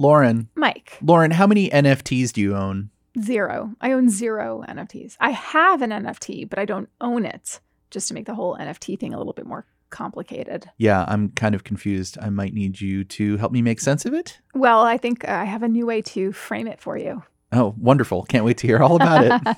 Lauren. Mike. Lauren, how many NFTs do you own? Zero. I own zero NFTs. I have an NFT, but I don't own it, just to make the whole NFT thing a little bit more complicated. Yeah, I'm kind of confused. I might need you to help me make sense of it. Well, I think I have a new way to frame it for you. Oh, wonderful. Can't wait to hear all about it.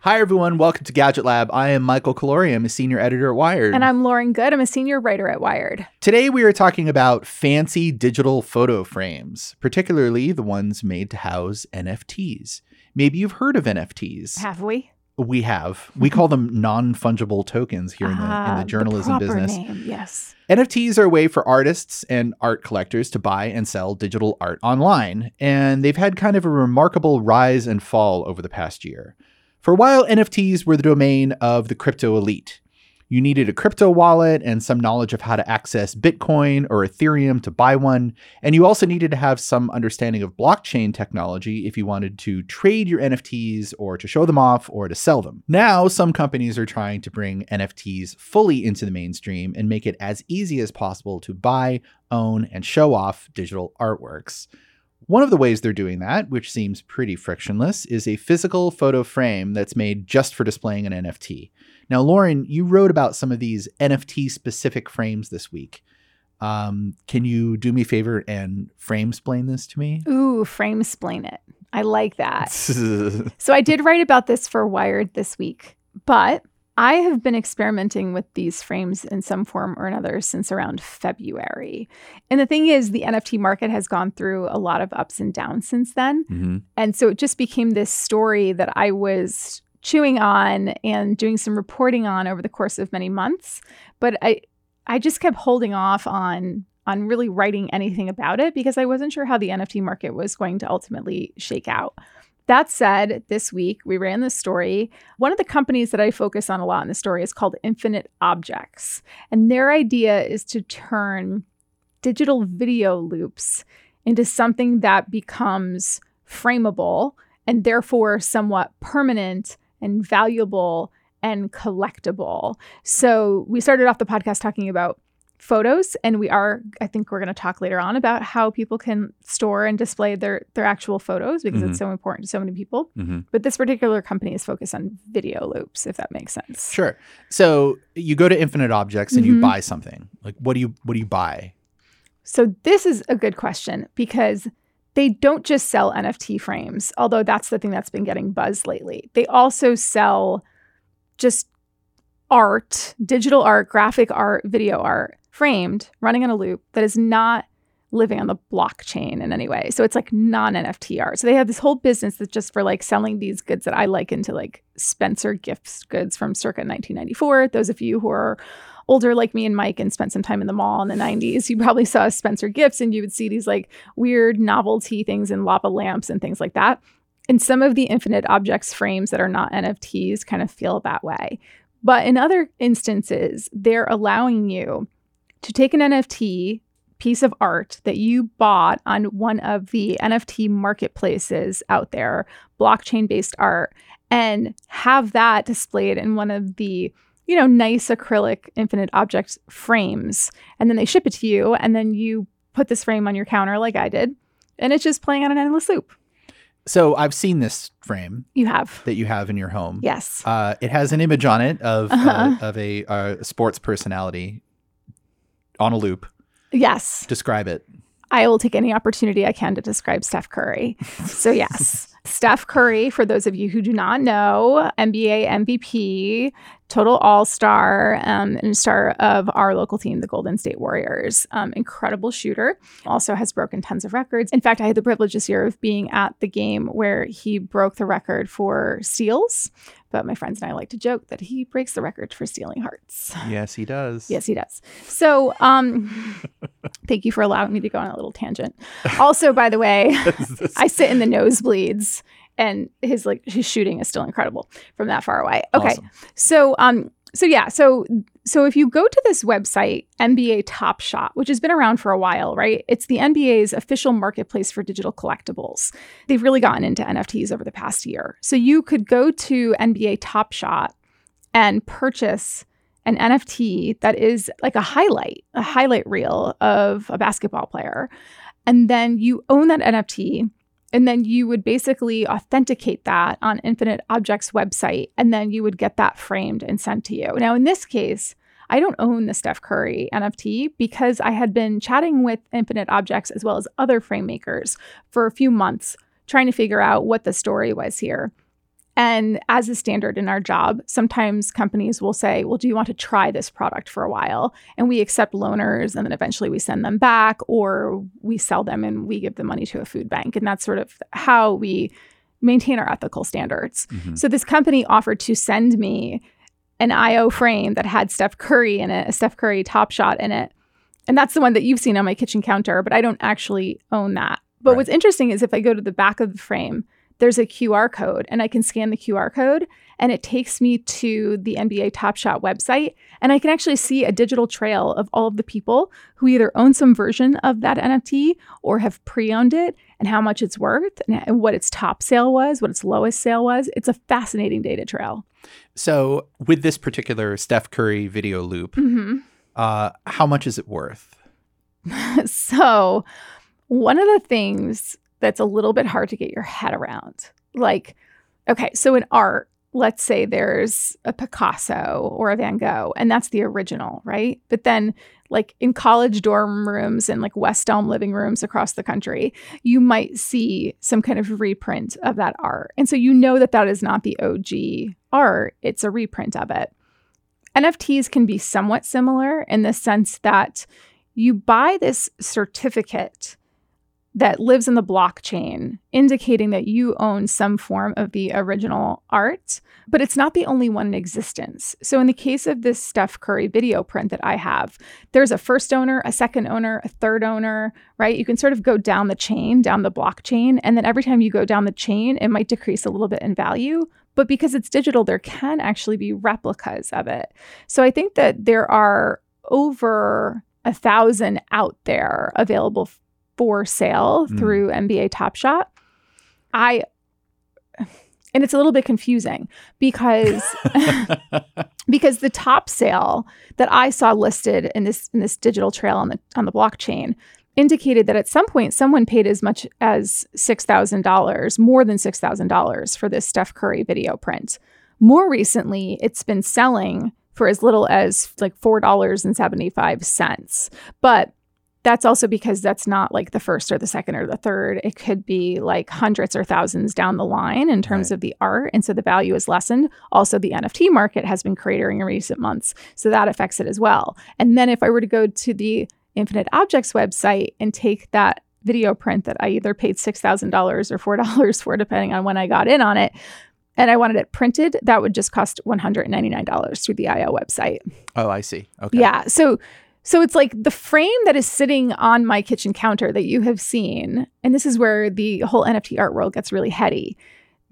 Hi, everyone. Welcome to Gadget Lab. I am Michael Calori. I'm a senior editor at Wired. And I'm Lauren Good. I'm a senior writer at Wired. Today, we are talking about fancy digital photo frames, particularly the ones made to house NFTs. Maybe you've heard of NFTs. Have we? We have. We call them non-fungible tokens here in the journalism business. Name, yes. NFTs are a way for artists and art collectors to buy and sell digital art online. And they've had kind of a remarkable rise and fall over the past year. For a while, NFTs were the domain of the crypto elite. You needed a crypto wallet and some knowledge of how to access Bitcoin or Ethereum to buy one. And you also needed to have some understanding of blockchain technology if you wanted to trade your NFTs or to show them off or to sell them. Now, some companies are trying to bring NFTs fully into the mainstream and make it as easy as possible to buy, own, and show off digital artworks. One of the ways they're doing that, which seems pretty frictionless, is a physical photo frame that's made just for displaying an NFT. Now, Lauren, you wrote about some of these NFT-specific frames this week. Can you do me a favor and frame-splain this to me? Ooh, frame-splain it. I like that. So I did write about this for Wired this week, but I have been experimenting with these frames in some form or another since around February. And the thing is, the NFT market has gone through a lot of ups and downs since then. Mm-hmm. And so it just became this story that I was chewing on and doing some reporting on over the course of many months. But I just kept holding off on really writing anything about it because I wasn't sure how the NFT market was going to ultimately shake out. That said, this week we ran this story. One of the companies that I focus on a lot in the story is called Infinite Objects. And their idea is to turn digital video loops into something that becomes frameable and therefore somewhat permanent and valuable and collectible. So we started off the podcast talking about photos, and I think we're going to talk later on about how people can store and display their actual photos because mm-hmm. it's so important to so many people. Mm-hmm. But this particular company is focused on video loops, if that makes sense. Sure. So you go to Infinite Objects and mm-hmm. you buy something. Like, what do you buy? So this is a good question because they don't just sell NFT frames, although that's the thing that's been getting buzz lately. They also sell just art, digital art, graphic art, video art, framed, running on a loop that is not living on the blockchain in any way. So it's like non-NFT art. So they have this whole business that's just for like selling these goods that I liken to like Spencer gift goods from circa 1994. Those of you who are older like me and Mike and spent some time in the mall in the 90s, you probably saw Spencer gifts and you would see these like weird novelty things and lava lamps and things like that. And some of the Infinite Objects frames that are not NFTs kind of feel that way. But in other instances, they're allowing you to take an NFT piece of art that you bought on one of the NFT marketplaces out there, blockchain-based art, and have that displayed in one of the, you know, nice acrylic Infinite Object frames. And then they ship it to you, and then you put this frame on your counter like I did, and it's just playing on an endless loop. So I've seen this frame. You have. That you have in your home. Yes. It has an image on it of a sports personality. On a loop. Yes. Describe it. I will take any opportunity I can to describe Steph Curry. So yes, Steph Curry, for those of you who do not know, NBA MVP, total all-star, and star of our local team, the Golden State Warriors. Incredible shooter. Also has broken tons of records. In fact, I had the privilege this year of being at the game where he broke the record for steals. But my friends and I like to joke that he breaks the record for stealing hearts. Yes, he does. Yes, he does. So thank you for allowing me to go on a little tangent. Also, by the way, I sit in the nosebleeds and his shooting is still incredible from that far away. Okay. Awesome. So if you go to this website, NBA Top Shot, which has been around for a while, right? It's the NBA's official marketplace for digital collectibles. They've really gotten into NFTs over the past year. So you could go to NBA Top Shot and purchase an NFT that is like a highlight reel of a basketball player. And then you own that NFT, and then you would basically authenticate that on Infinite Objects website, and then you would get that framed and sent to you. Now, in this case, I don't own the Steph Curry NFT because I had been chatting with Infinite Objects as well as other frame makers for a few months, trying to figure out what the story was here. And as a standard in our job, sometimes companies will say, well, do you want to try this product for a while? And we accept loaners, and then eventually we send them back, or we sell them and we give the money to a food bank. And that's sort of how we maintain our ethical standards. Mm-hmm. So this company offered to send me an IO frame that had Steph Curry in it, a Steph Curry Top Shot in it. And that's the one that you've seen on my kitchen counter, but I don't actually own that. But What's interesting is if I go to the back of the frame, there's a QR code, and I can scan the QR code, and it takes me to the NBA Top Shot website, and I can actually see a digital trail of all of the people who either own some version of that NFT or have pre-owned it, and how much it's worth, and what its top sale was, what its lowest sale was. It's a fascinating data trail. So with this particular Steph Curry video loop, mm-hmm. How much is it worth? So one of the things that's a little bit hard to get your head around. Like, okay, so in art, let's say there's a Picasso or a Van Gogh, and that's the original, right? But then like in college dorm rooms and like West Elm living rooms across the country, you might see some kind of reprint of that art. And so you know that that is not the OG art, it's a reprint of it. NFTs can be somewhat similar in the sense that you buy this certificate that lives in the blockchain, indicating that you own some form of the original art, but it's not the only one in existence. So in the case of this Steph Curry video print that I have, there's a first owner, a second owner, a third owner, right? You can sort of go down the chain, down the blockchain, and then every time you go down the chain, it might decrease a little bit in value, but because it's digital, there can actually be replicas of it. So I think that there are over 1,000 out there available for sale through NBA Top Shot. And it's a little bit confusing because the top sale that I saw listed in this digital trail on the blockchain indicated that at some point someone paid as much as $6,000, more than $6,000 for this Steph Curry video print. More recently, it's been selling for as little as like $4.75. But that's also because that's not like the first or the second or the third. It could be like hundreds or thousands down the line in terms of the art. And so the value is lessened. Also, the NFT market has been cratering in recent months. So that affects it as well. And then if I were to go to the Infinite Objects website and take that video print that I either paid $6,000 or $4 for, depending on when I got in on it, and I wanted it printed, that would just cost $199 through the IO website. Oh, I see. Okay. Yeah. So it's like the frame that is sitting on my kitchen counter that you have seen, and this is where the whole NFT art world gets really heady,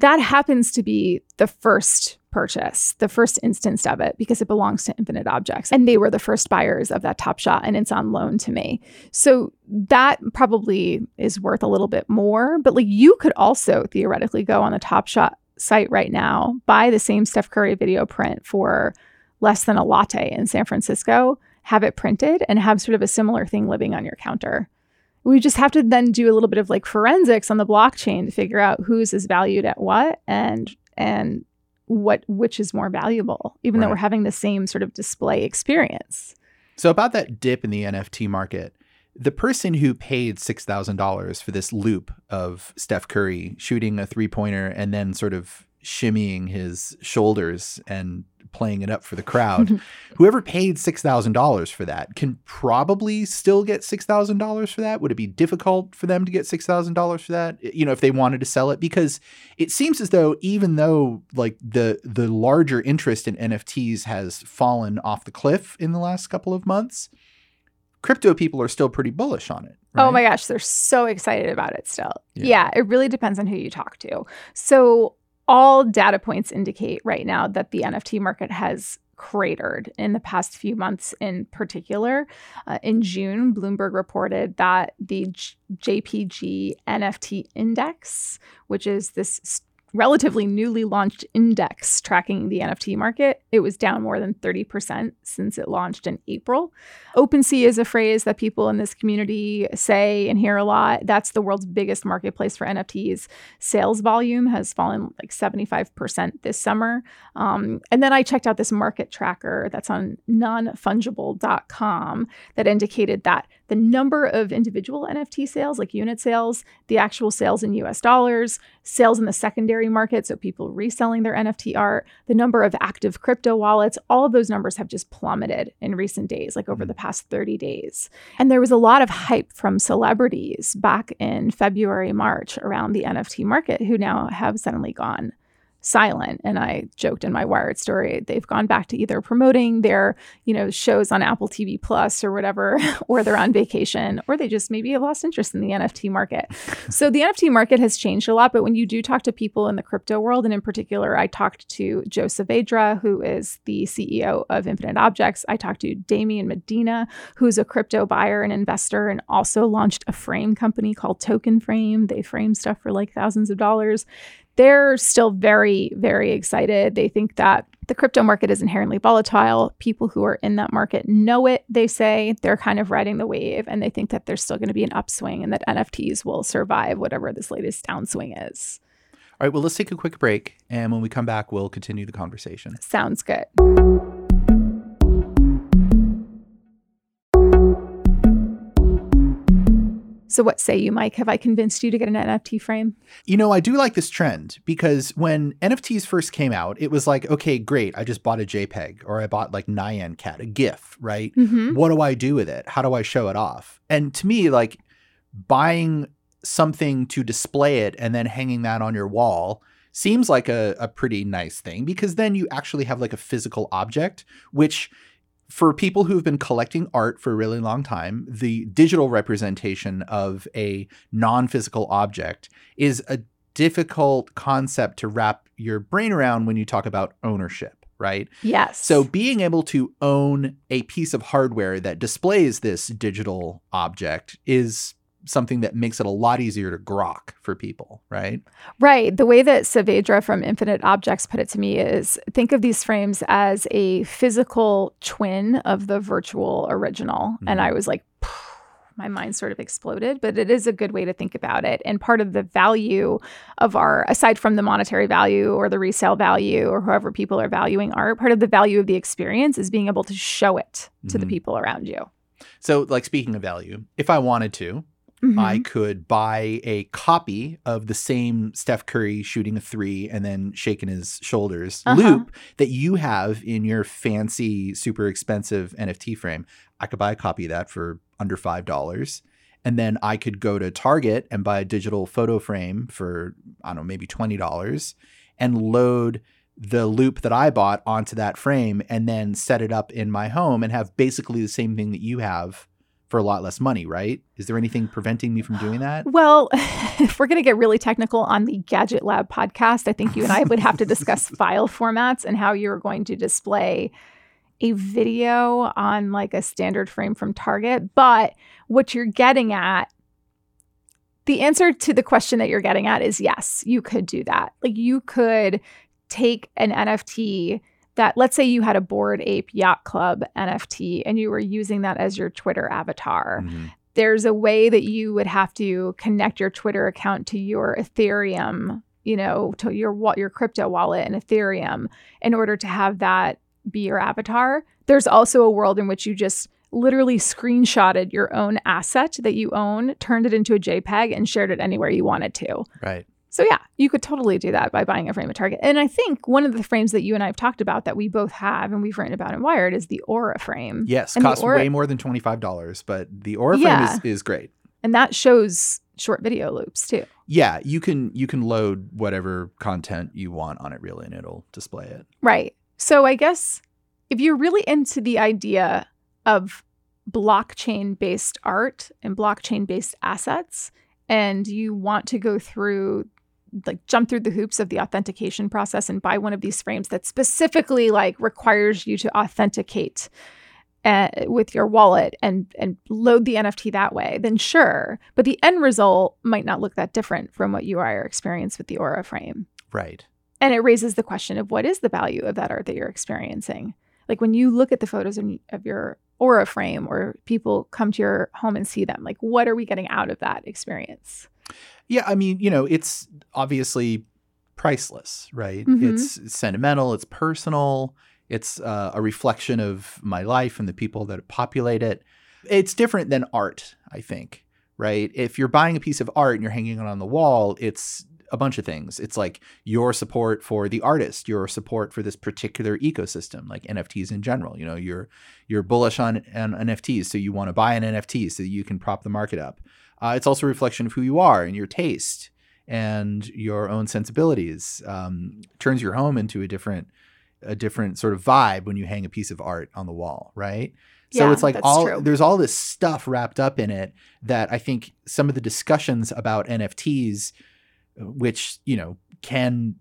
that happens to be the first purchase, the first instance of it, because it belongs to Infinite Objects. And they were the first buyers of that Top Shot, and it's on loan to me. So that probably is worth a little bit more. But like you could also theoretically go on the Top Shot site right now, buy the same Steph Curry video print for less than a latte in San Francisco, have it printed, and have sort of a similar thing living on your counter. We just have to then do a little bit of like forensics on the blockchain to figure out whose is valued at what and which is more valuable, even though we're having the same sort of display experience. So about that dip in the NFT market, the person who paid $6,000 for this loop of Steph Curry shooting a three-pointer and then sort of shimmying his shoulders and playing it up for the crowd, whoever paid $6,000 for that can probably still get $6,000 for that. Would it be difficult for them to get $6,000 for that, you know, if they wanted to sell it? Because it seems as though, even though like the larger interest in NFTs has fallen off the cliff in the last couple of months, crypto people are still pretty bullish on it. Right? Oh my gosh, they're so excited about it still. Yeah, it really depends on who you talk to. So all data points indicate right now that the NFT market has cratered in the past few months in particular. In June, Bloomberg reported that the JPG NFT index, which is this relatively newly launched index tracking the NFT market, it was down more than 30% since it launched in April. OpenSea is a phrase that people in this community say and hear a lot. That's the world's biggest marketplace for NFTs. Sales volume has fallen like 75% this summer. And then I checked out this market tracker that's on nonfungible.com that indicated that the number of individual NFT sales, like unit sales, the actual sales in US dollars, sales in the secondary market, so people reselling their NFT art, the number of active crypto wallets, all of those numbers have just plummeted in recent days, like over the past 30 days. And there was a lot of hype from celebrities back in February, March around the NFT market who now have suddenly gone silent. And I joked in my Wired story, they've gone back to either promoting their, shows on Apple TV Plus or whatever, or they're on vacation, or they just maybe have lost interest in the NFT market. So the NFT market has changed a lot, but when you do talk to people in the crypto world, and in particular, I talked to Joe Saavedra, who is the CEO of Infinite Objects. I talked to Damian Medina, who's a crypto buyer and investor and also launched a frame company called Token Frame. They frame stuff for like thousands of dollars. They're still very, very excited. They think that the crypto market is inherently volatile. People who are in that market know it, they say. They're kind of riding the wave, and they think that there's still going to be an upswing and that NFTs will survive whatever this latest downswing is. All right, well, let's take a quick break. And when we come back, we'll continue the conversation. Sounds good. So what say you, Mike? Have I convinced you to get an NFT frame? I do like this trend because when NFTs first came out, it was like, okay, great. I just bought a JPEG or I bought like Nyancat, a GIF, right? Mm-hmm. What do I do with it? How do I show it off? And to me, like buying something to display it and then hanging that on your wall seems like a pretty nice thing because then you actually have like a physical object, which for people who've been collecting art for a really long time, the digital representation of a non-physical object is a difficult concept to wrap your brain around when you talk about ownership, right? Yes. So being able to own a piece of hardware that displays this digital object is something that makes it a lot easier to grok for people, right? Right. The way that Saavedra from Infinite Objects put it to me is think of these frames as a physical twin of the virtual original. Mm-hmm. And I was like, my mind sort of exploded, but it is a good way to think about it. And part of the value of our, aside from the monetary value or the resale value or however people are valuing art, part of the value of the experience is being able to show it to the people around you. So like speaking of value, if I wanted to, I could buy a copy of the same Steph Curry shooting a three and then shaking his shoulders loop that you have in your fancy, super expensive NFT frame. I could buy a copy of that for under $5. And then I could go to Target and buy a digital photo frame for, I don't know, maybe $20 and load the loop that I bought onto that frame and then set it up in my home and have basically the same thing that you have for a lot less money, right? Is there anything preventing me from doing that? Well, if we're going to get really technical on the Gadget Lab podcast, I think you and I would have to discuss file formats and how you're going to display a video on like a standard frame from Target. But what you're getting at, the answer to the question that you're getting at is yes, you could do that. Like you could take an NFT that, let's say you had a Bored Ape Yacht Club NFT and you were using that as your Twitter avatar. Mm-hmm. There's a way that you would have to connect your Twitter account to your Ethereum, to your crypto wallet and Ethereum in order to have that be your avatar. There's also a world in which you just literally screenshotted your own asset that you own, turned it into a JPEG and shared it anywhere you wanted to. Right. So yeah, you could totally do that by buying a frame at Target. And I think one of the frames that you and I have talked about that we both have and we've written about in Wired is the Aura frame. Yes, and costs way more than $25, but the Aura frame is great. And that shows short video loops too. Yeah, you can load whatever content you want on it really and it'll display it. Right. So I guess if you're really into the idea of blockchain-based art and blockchain-based assets and you want to go through jump through the hoops of the authentication process and buy one of these frames that specifically requires you to authenticate with your wallet and load the NFT that way, then sure. But the end result might not look that different from what you are experienced with the Aura frame. Right. And it raises the question of what is the value of that art that you're experiencing? Like when you look at the photos of your Aura frame or people come to your home and see them, like what are we getting out of that experience? Yeah, I mean, you know, it's obviously priceless, right? Mm-hmm. It's sentimental, it's personal, it's a reflection of my life and the people that populate it. It's different than art, I think, right? If you're buying a piece of art and you're hanging it on the wall, it's a bunch of things. It's like your support for the artist, your support for this particular ecosystem, like NFTs in general. You know, you're bullish on NFTs, so you want to buy an NFT so that you can prop the market up. It's also a reflection of who you are and your taste and your own sensibilities. Turns your home into a different sort of vibe when you hang a piece of art on the wall, right? So yeah, it's like there's all this stuff wrapped up in it that I think some of the discussions about NFTs, which, you know, can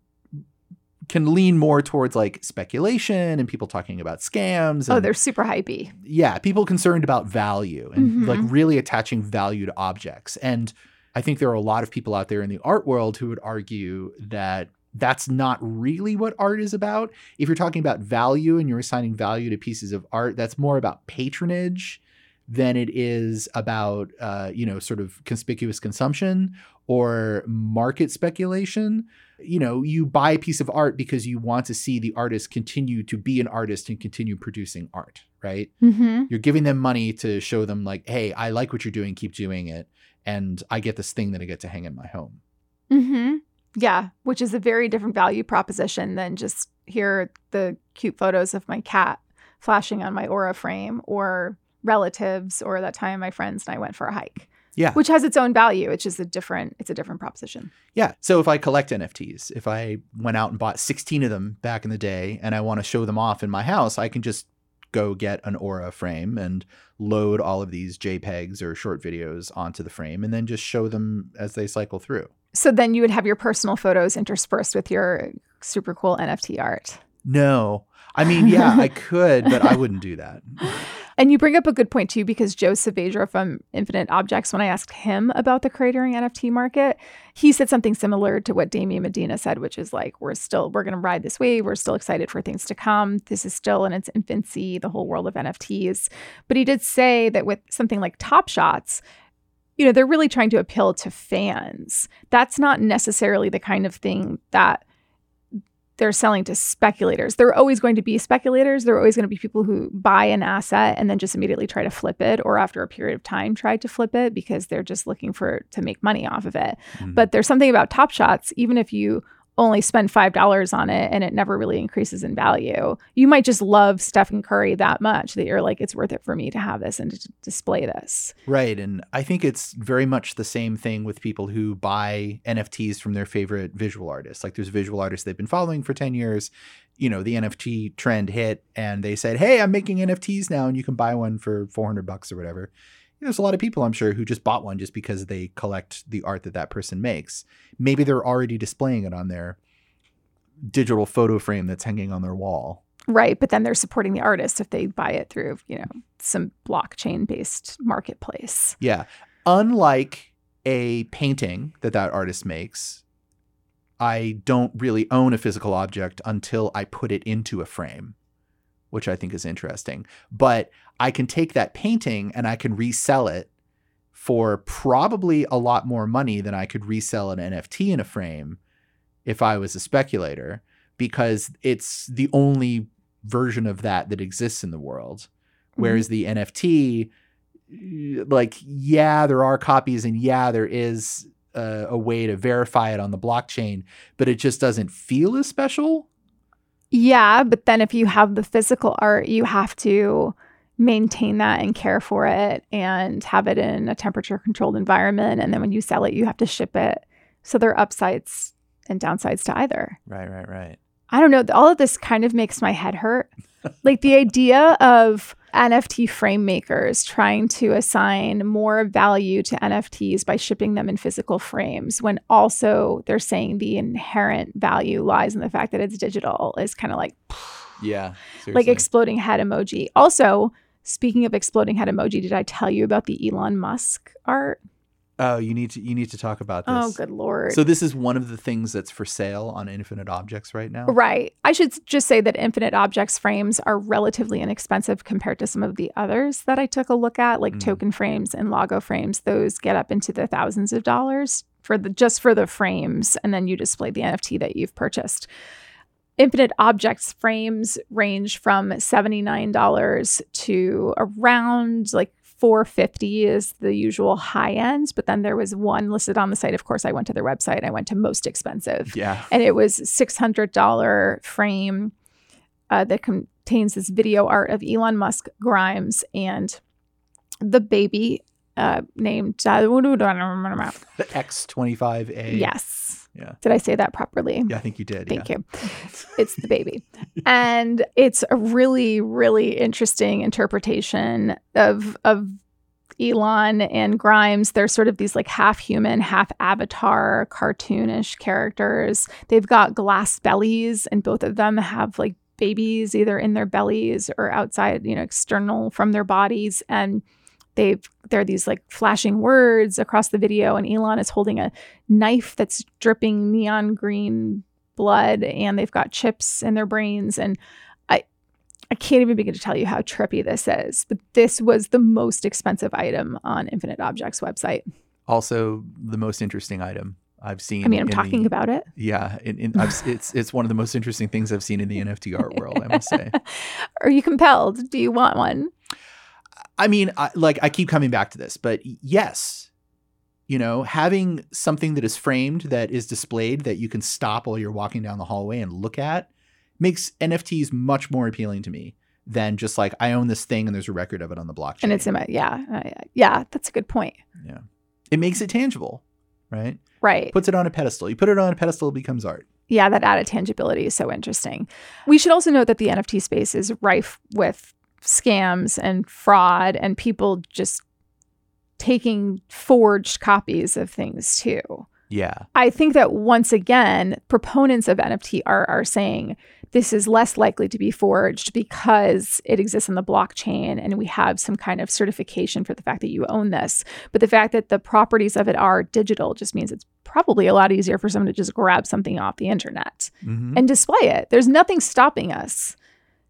lean more towards like speculation and people talking about scams. And, they're super hypey. Yeah. People concerned about value and mm-hmm. like really attaching value to objects. And I think there are a lot of people out there in the art world who would argue that that's not really what art is about. If you're talking about value and you're assigning value to pieces of art, that's more about patronage than it is about, you know, sort of conspicuous consumption or market speculation. You know, you buy a piece of art because you want to see the artist continue to be an artist and continue producing art, right? Mm-hmm. You're giving them money to show them like, hey, I like what you're doing, keep doing it. And I get this thing that I get to hang in my home. Mm-hmm. Yeah, which is a very different value proposition than just here are the cute photos of my cat flashing on my Aura frame or relatives or that time my friends and I went for a hike. Yeah. Which has its own value. It's just a different proposition. Yeah. So if I collect NFTs, if I went out and bought 16 of them back in the day and I want to show them off in my house, I can just go get an Aura frame and load all of these JPEGs or short videos onto the frame and then just show them as they cycle through. So then you would have your personal photos interspersed with your super cool NFT art. No. I mean, yeah, I could, but I wouldn't do that. And you bring up a good point, too, because Joe Saavedra from Infinite Objects, when I asked him about the cratering NFT market, he said something similar to what Damian Medina said, which is like, we're going to ride this wave. We're still excited for things to come. This is still in its infancy, the whole world of NFTs. But he did say that with something like Top Shots, you know, they're really trying to appeal to fans. That's not necessarily the kind of thing that they're selling to speculators. There are always going to be speculators. There are always going to be people who buy an asset and then just immediately try to flip it, or after a period of time try to flip it because they're just looking to make money off of it. Mm-hmm. But there's something about Top Shots, even if you only spend $5 on it and it never really increases in value, you might just love Steph Curry that much that you're like, it's worth it for me to have this and to display this. Right. And I think it's very much the same thing with people who buy NFTs from their favorite visual artists. Like there's a visual artist they've been following for 10 years. You know, the NFT trend hit and they said, hey, I'm making NFTs now and you can buy one for $400 or whatever. There's a lot of people, I'm sure, who just bought one just because they collect the art that person makes. Maybe they're already displaying it on their digital photo frame that's hanging on their wall. Right. But then they're supporting the artist if they buy it through, you know, some blockchain-based marketplace. Yeah. Unlike a painting that artist makes, I don't really own a physical object until I put it into a frame, which I think is interesting. But I can take that painting and I can resell it for probably a lot more money than I could resell an NFT in a frame if I was a speculator, because it's the only version of that exists in the world. Mm-hmm. Whereas the NFT, like, yeah, there are copies and yeah, there is a way to verify it on the blockchain, but it just doesn't feel as special. Yeah, but then if you have the physical art, you have to maintain that and care for it and have it in a temperature controlled environment. And then when you sell it, you have to ship it. So there are upsides and downsides to either. Right. I don't know. All of this kind of makes my head hurt. Like the idea of NFT frame makers trying to assign more value to NFTs by shipping them in physical frames, when also they're saying the inherent value lies in the fact that it's digital, is kind of like, yeah, seriously. Like exploding head emoji. Also, speaking of exploding head emoji, did I tell you about the Elon Musk art? Oh, you need to talk about this. Oh, good Lord. So this is one of the things that's for sale on Infinite Objects right now? Right. I should just say that Infinite Objects frames are relatively inexpensive compared to some of the others that I took a look at, like Token Frames and Logo Frames. Those get up into the thousands of dollars for the frames, and then you display the NFT that you've purchased. Infinite Objects frames range from $79 to around like $450 is the usual high end, but then there was one listed on the site. Of course, I went to their website. I went to most expensive. Yeah. And it was $600 frame that contains this video art of Elon Musk, Grimes, and the baby named X25A. Yes. Yeah. Did I say that properly? Yeah, I think you did. Thank you. It's the baby. And it's a really, really interesting interpretation of Elon and Grimes. They're sort of these like half human, half avatar, cartoonish characters. They've got glass bellies, and both of them have like babies either in their bellies or outside, external from their bodies. And there are these like flashing words across the video, and Elon is holding a knife that's dripping neon green blood, and they've got chips in their brains. And I can't even begin to tell you how trippy this is, but this was the most expensive item on Infinite Objects website. Also the most interesting item I've seen. I mean, I'm talking about it. Yeah. It's one of the most interesting things I've seen in the NFT art world, I must say. Are you compelled? Do you want one? I mean, I keep coming back to this, but yes, having something that is framed, that is displayed, that you can stop while you're walking down the hallway and look at, makes NFTs much more appealing to me than just like, I own this thing and there's a record of it on the blockchain. And it's in my, yeah, that's a good point. Yeah. It makes it tangible, right? Right. Puts it on a pedestal. You put it on a pedestal, it becomes art. Yeah, that added tangibility is so interesting. We should also note that the NFT space is rife with scams and fraud and people just taking forged copies of things too. Yeah. I think that once again, proponents of NFT art are saying this is less likely to be forged because it exists on the blockchain and we have some kind of certification for the fact that you own this. But the fact that the properties of it are digital just means it's probably a lot easier for someone to just grab something off the internet and display it. There's nothing stopping us.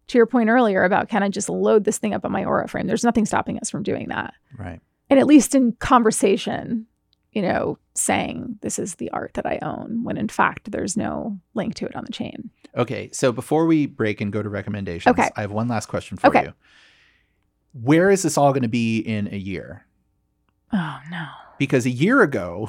To your point earlier about, can I just load this thing up on my Aura frame? There's nothing stopping us from doing that. Right. And at least in conversation, saying this is the art that I own, when in fact there's no link to it on the chain. Okay. So before we break and go to recommendations, I have one last question for you. Where is this all going to be in a year? Oh, no. Because a year ago,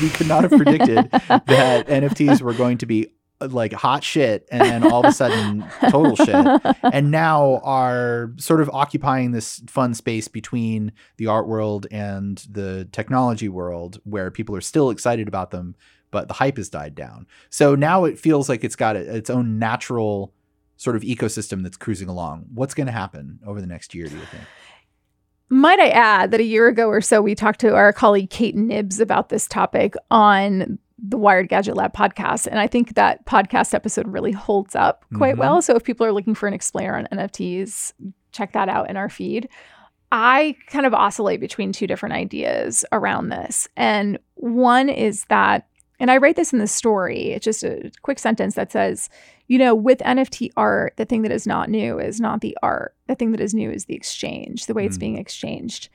we could not have predicted that NFTs were going to be like hot shit and then all of a sudden total shit, and now are sort of occupying this fun space between the art world and the technology world where people are still excited about them, but the hype has died down. So now it feels like it's got its own natural sort of ecosystem that's cruising along. What's going to happen over the next year, do you think? Might I add that a year ago or so, we talked to our colleague Kate Nibbs about this topic on the Wired Gadget Lab podcast. And I think that podcast episode really holds up quite well. So if people are looking for an explainer on NFTs, check that out in our feed. I kind of oscillate between two different ideas around this. And one is that, and I write this in the story, it's just a quick sentence that says, with NFT art, the thing that is not new is not the art. The thing that is new is the exchange, the way it's being exchanged.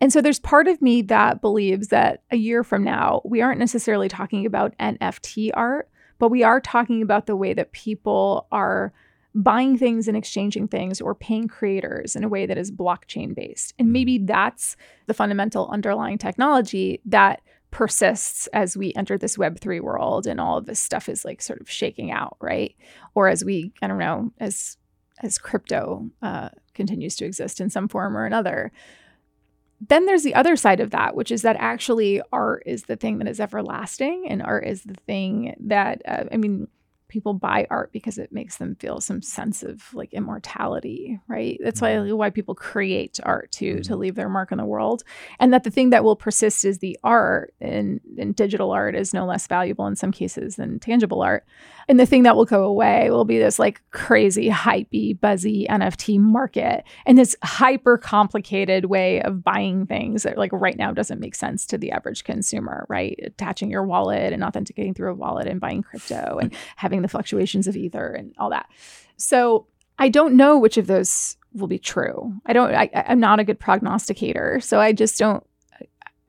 And so there's part of me that believes that a year from now, we aren't necessarily talking about NFT art, but we are talking about the way that people are buying things and exchanging things or paying creators in a way that is blockchain based. And maybe that's the fundamental underlying technology that persists as we enter this Web3 world and all of this stuff is like sort of shaking out, right? Or as we, as crypto continues to exist in some form or another. Then there's the other side of that, which is that actually art is the thing that is everlasting, and art is the thing that, people buy art because it makes them feel some sense of like immortality, right? That's why people create art to leave their mark on the world. And that the thing that will persist is the art, and digital art is no less valuable in some cases than tangible art. And the thing that will go away will be this like crazy, hypey, buzzy NFT market and this hyper complicated way of buying things that like right now doesn't make sense to the average consumer, right? Attaching your wallet and authenticating through a wallet and buying crypto and having the fluctuations of ether and all that. So I don't know which of those will be true. I'm not a good prognosticator. So I just don't,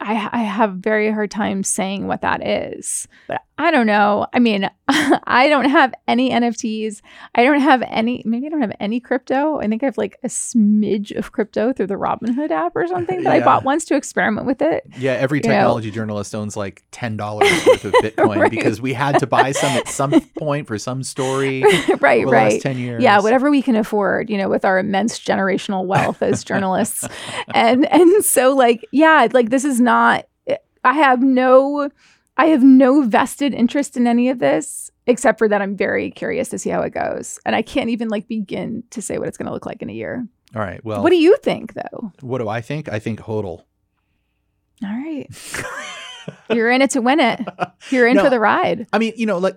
I have very hard time saying what that is, but I don't know. I mean, I don't have any NFTs. Maybe I don't have any crypto. I think I have like a smidge of crypto through the Robinhood app or something that I bought once to experiment with it. Yeah. Every technology journalist owns like $10 worth of Bitcoin because we had to buy some at some point for some story. Right. Last 10 years. Yeah. Whatever we can afford, with our immense generational wealth as journalists. And so like, yeah, like this is not, I have no vested interest in any of this, except for that I'm very curious to see how it goes. And I can't even like begin to say what it's going to look like in a year. All right. Well, what do you think though? What do I think? I think HODL. All right. You're in it to win it. You're in for the ride. I mean,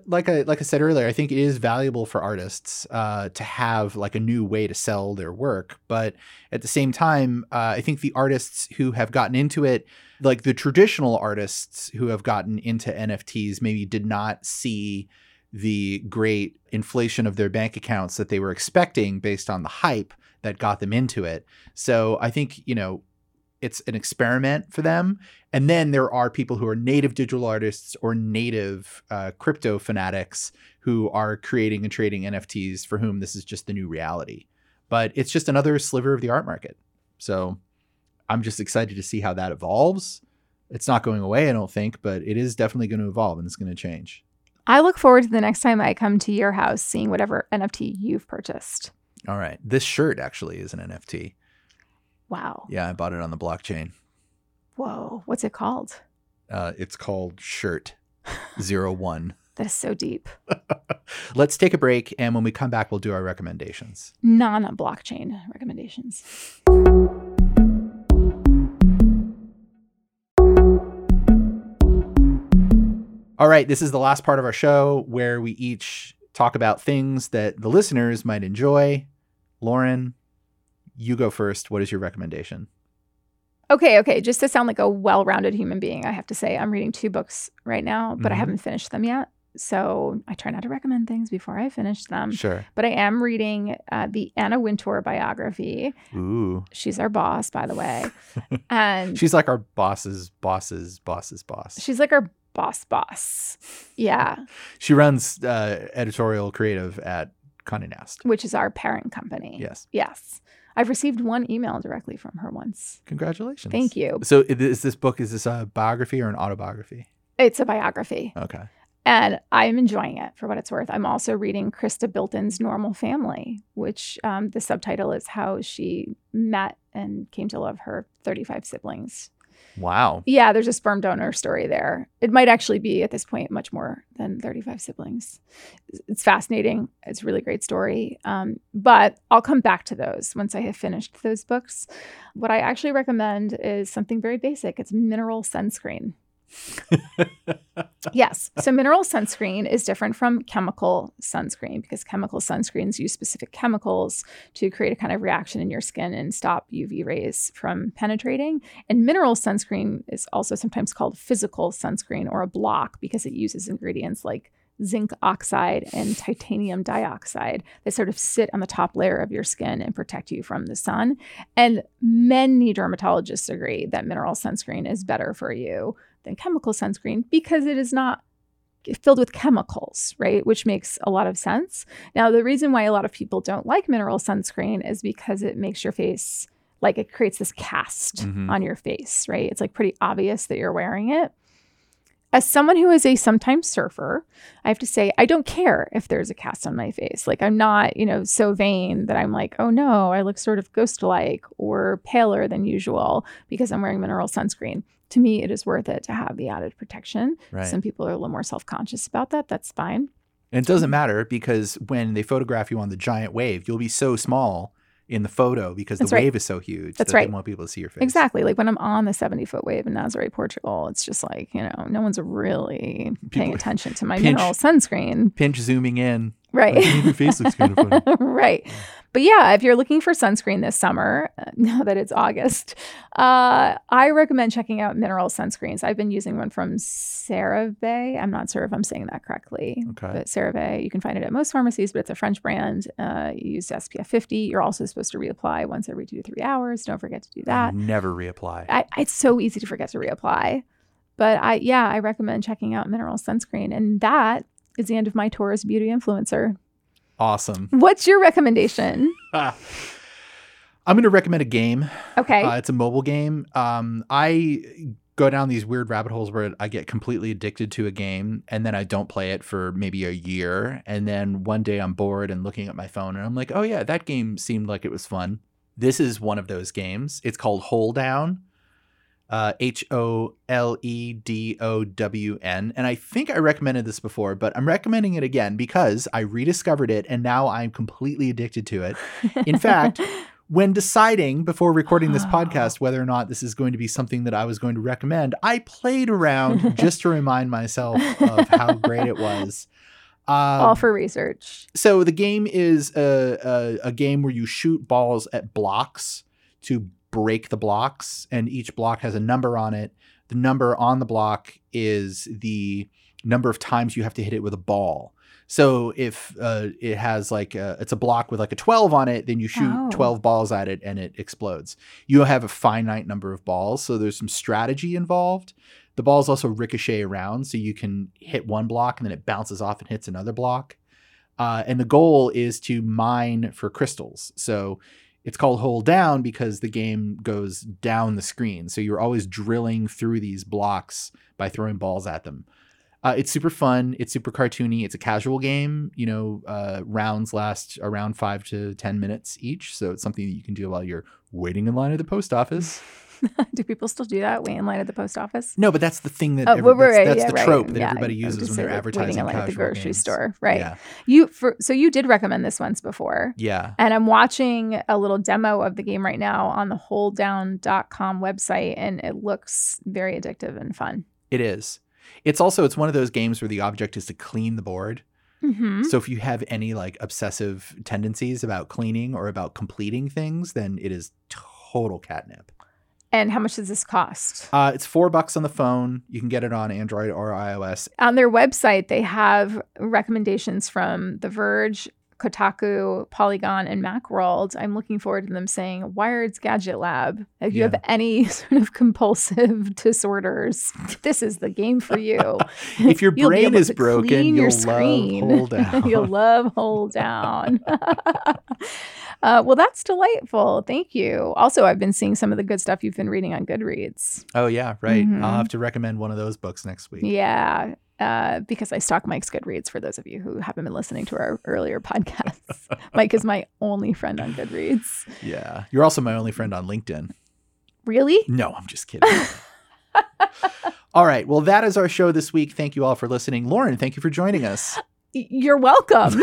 like I said earlier, I think it is valuable for artists to have like a new way to sell their work. But at the same time, I think the artists who have gotten into it, like the traditional artists who have gotten into NFTs, maybe did not see the great inflation of their bank accounts that they were expecting based on the hype that got them into it. So I think, it's an experiment for them. And then there are people who are native digital artists or native crypto fanatics who are creating and trading NFTs for whom this is just the new reality. But it's just another sliver of the art market. So I'm just excited to see how that evolves. It's not going away, I don't think, but it is definitely going to evolve and it's going to change. I look forward to the next time I come to your house seeing whatever NFT you've purchased. All right. This shirt actually is an NFT. Wow. Yeah, I bought it on the blockchain. Whoa. What's it called? It's called Shirt 01. That is so deep. Let's take a break. And when we come back, we'll do our recommendations. Non-blockchain recommendations. All right. This is the last part of our show where we each talk about things that the listeners might enjoy. Lauren, you go first. What is your recommendation? Okay. Just to sound like a well-rounded human being, I have to say I'm reading 2 books right now, but I haven't finished them yet. So I try not to recommend things before I finish them. Sure. But I am reading the Anna Wintour biography. Ooh. She's our boss, by the way. And she's like our boss's boss's boss's boss. She's like our boss. Yeah. She runs editorial creative at Condé Nast, which is our parent company. Yes. I've received one email directly from her once. Congratulations. Thank you. So is this a biography or an autobiography? It's a biography. Okay. And I'm enjoying it for what it's worth. I'm also reading Krista Bilton's Normal Family, which the subtitle is how she met and came to love her 35 siblings. Wow. Yeah, there's a sperm donor story there. It might actually be at this point much more than 35 siblings. It's fascinating. It's a really great story. But I'll come back to those once I have finished those books. What I actually recommend is something very basic. It's mineral sunscreen. Yes. So mineral sunscreen is different from chemical sunscreen because chemical sunscreens use specific chemicals to create a kind of reaction in your skin and stop UV rays from penetrating. And mineral sunscreen is also sometimes called physical sunscreen or a block because it uses ingredients like zinc oxide and titanium dioxide that sort of sit on the top layer of your skin and protect you from the sun. And many dermatologists agree that mineral sunscreen is better for you than chemical sunscreen because it is not filled with chemicals, right? Which makes a lot of sense. Now, the reason why a lot of people don't like mineral sunscreen is because it makes your face, like it creates this cast on your face, right? It's like pretty obvious that you're wearing it. As someone who is a sometimes surfer, I have to say, I don't care if there's a cast on my face. Like I'm not, so vain that I'm like, oh no, I look sort of ghost-like or paler than usual because I'm wearing mineral sunscreen. To me, it is worth it to have the added protection. Right. Some people are a little more self-conscious about that. That's fine. And it doesn't matter, because when they photograph you on the giant wave, you'll be so small in the photo because the wave is so huge that they want people to see your face. Exactly. Like when I'm on the 70-foot wave in Nazaré, Portugal, it's just like, you know, no one's really paying attention to my mineral sunscreen. Pinch zooming in. Right. Like, your face looks kind of funny. Right. But yeah, if you're looking for sunscreen this summer, now that it's August, I recommend checking out mineral sunscreens. I've been using one from CeraVe. I'm not sure if I'm saying that correctly. Okay. But CeraVe, you can find it at most pharmacies, but it's a French brand. You use SPF 50. You're also supposed to reapply once every 2 to 3 hours. Don't forget to do that. I never reapply. It's so easy to forget to reapply. But I recommend checking out mineral sunscreen. And that is the end of my tour as beauty influencer. Awesome. What's your recommendation? I'm going to recommend a game. Okay. It's a mobile game. I go down these weird rabbit holes where I get completely addicted to a game, and then I don't play it for maybe a year. And then one day I'm bored and looking at my phone and I'm like, oh yeah, that game seemed like it was fun. This is one of those games. It's called Hole Down. H-O-L-E-D-O-W-N. And I think I recommended this before, but I'm recommending it again because I rediscovered it and now I'm completely addicted to it. In fact, when deciding before recording this podcast whether or not this is going to be something that I was going to recommend, I played around just to remind myself of how great it was. All for research. So the game is a game where you shoot balls at blocks to break the blocks, and each block has a number on it. The number on the block is the number of times you have to hit it with a ball. So if it has like it's a block with like a 12 on it, then you shoot 12 balls at it and it explodes. You have a finite number of balls, so there's some strategy involved. The balls also ricochet around, so you can hit one block and then it bounces off and hits another block. And the goal is to mine for crystals. So it's called Hole Down because the game goes down the screen. So you're always drilling through these blocks by throwing balls at them. It's super fun. It's super cartoony. It's a casual game. You know, rounds last around 5 to 10 minutes each. So it's something that you can do while you're waiting in line at the post office. Do people still do that? Wait in line at the post office? No, but that's the thing that trope that everybody uses when they're advertising waiting in line at the grocery store, right? Yeah. So you did recommend this once before. Yeah. And I'm watching a little demo of the game right now on the holdown.com website, and it looks very addictive and fun. It is. It's one of those games where the object is to clean the board. Mm-hmm. So if you have any like obsessive tendencies about cleaning or about completing things, then it is total catnip. And how much does this cost? It's $4 on the phone. You can get it on Android or iOS. On their website, they have recommendations from The Verge, Kotaku, Polygon, and Macworld. I'm looking forward to them saying Wired's Gadget Lab. If you have any sort of compulsive disorders, this is the game for you. If your brain is broken, you'll love Hole Down. You'll love Hole Down. Well, that's delightful. Thank you. Also, I've been seeing some of the good stuff you've been reading on Goodreads. Oh, yeah, right. Mm-hmm. I'll have to recommend one of those books next week. Yeah, because I stalk Mike's Goodreads, for those of you who haven't been listening to our earlier podcasts. Mike is my only friend on Goodreads. Yeah. You're also my only friend on LinkedIn. Really? No, I'm just kidding. All right. Well, that is our show this week. Thank you all for listening. Lauren, thank you for joining us. You're welcome.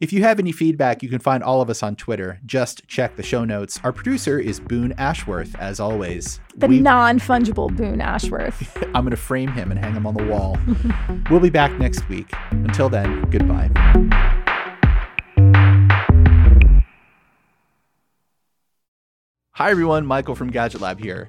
If you have any feedback, you can find all of us on Twitter. Just check the show notes. Our producer is Boone Ashworth, as always. The non-fungible Boone Ashworth. I'm going to frame him and hang him on the wall. We'll be back next week. Until then, goodbye. Hi, everyone. Michael from Gadget Lab here.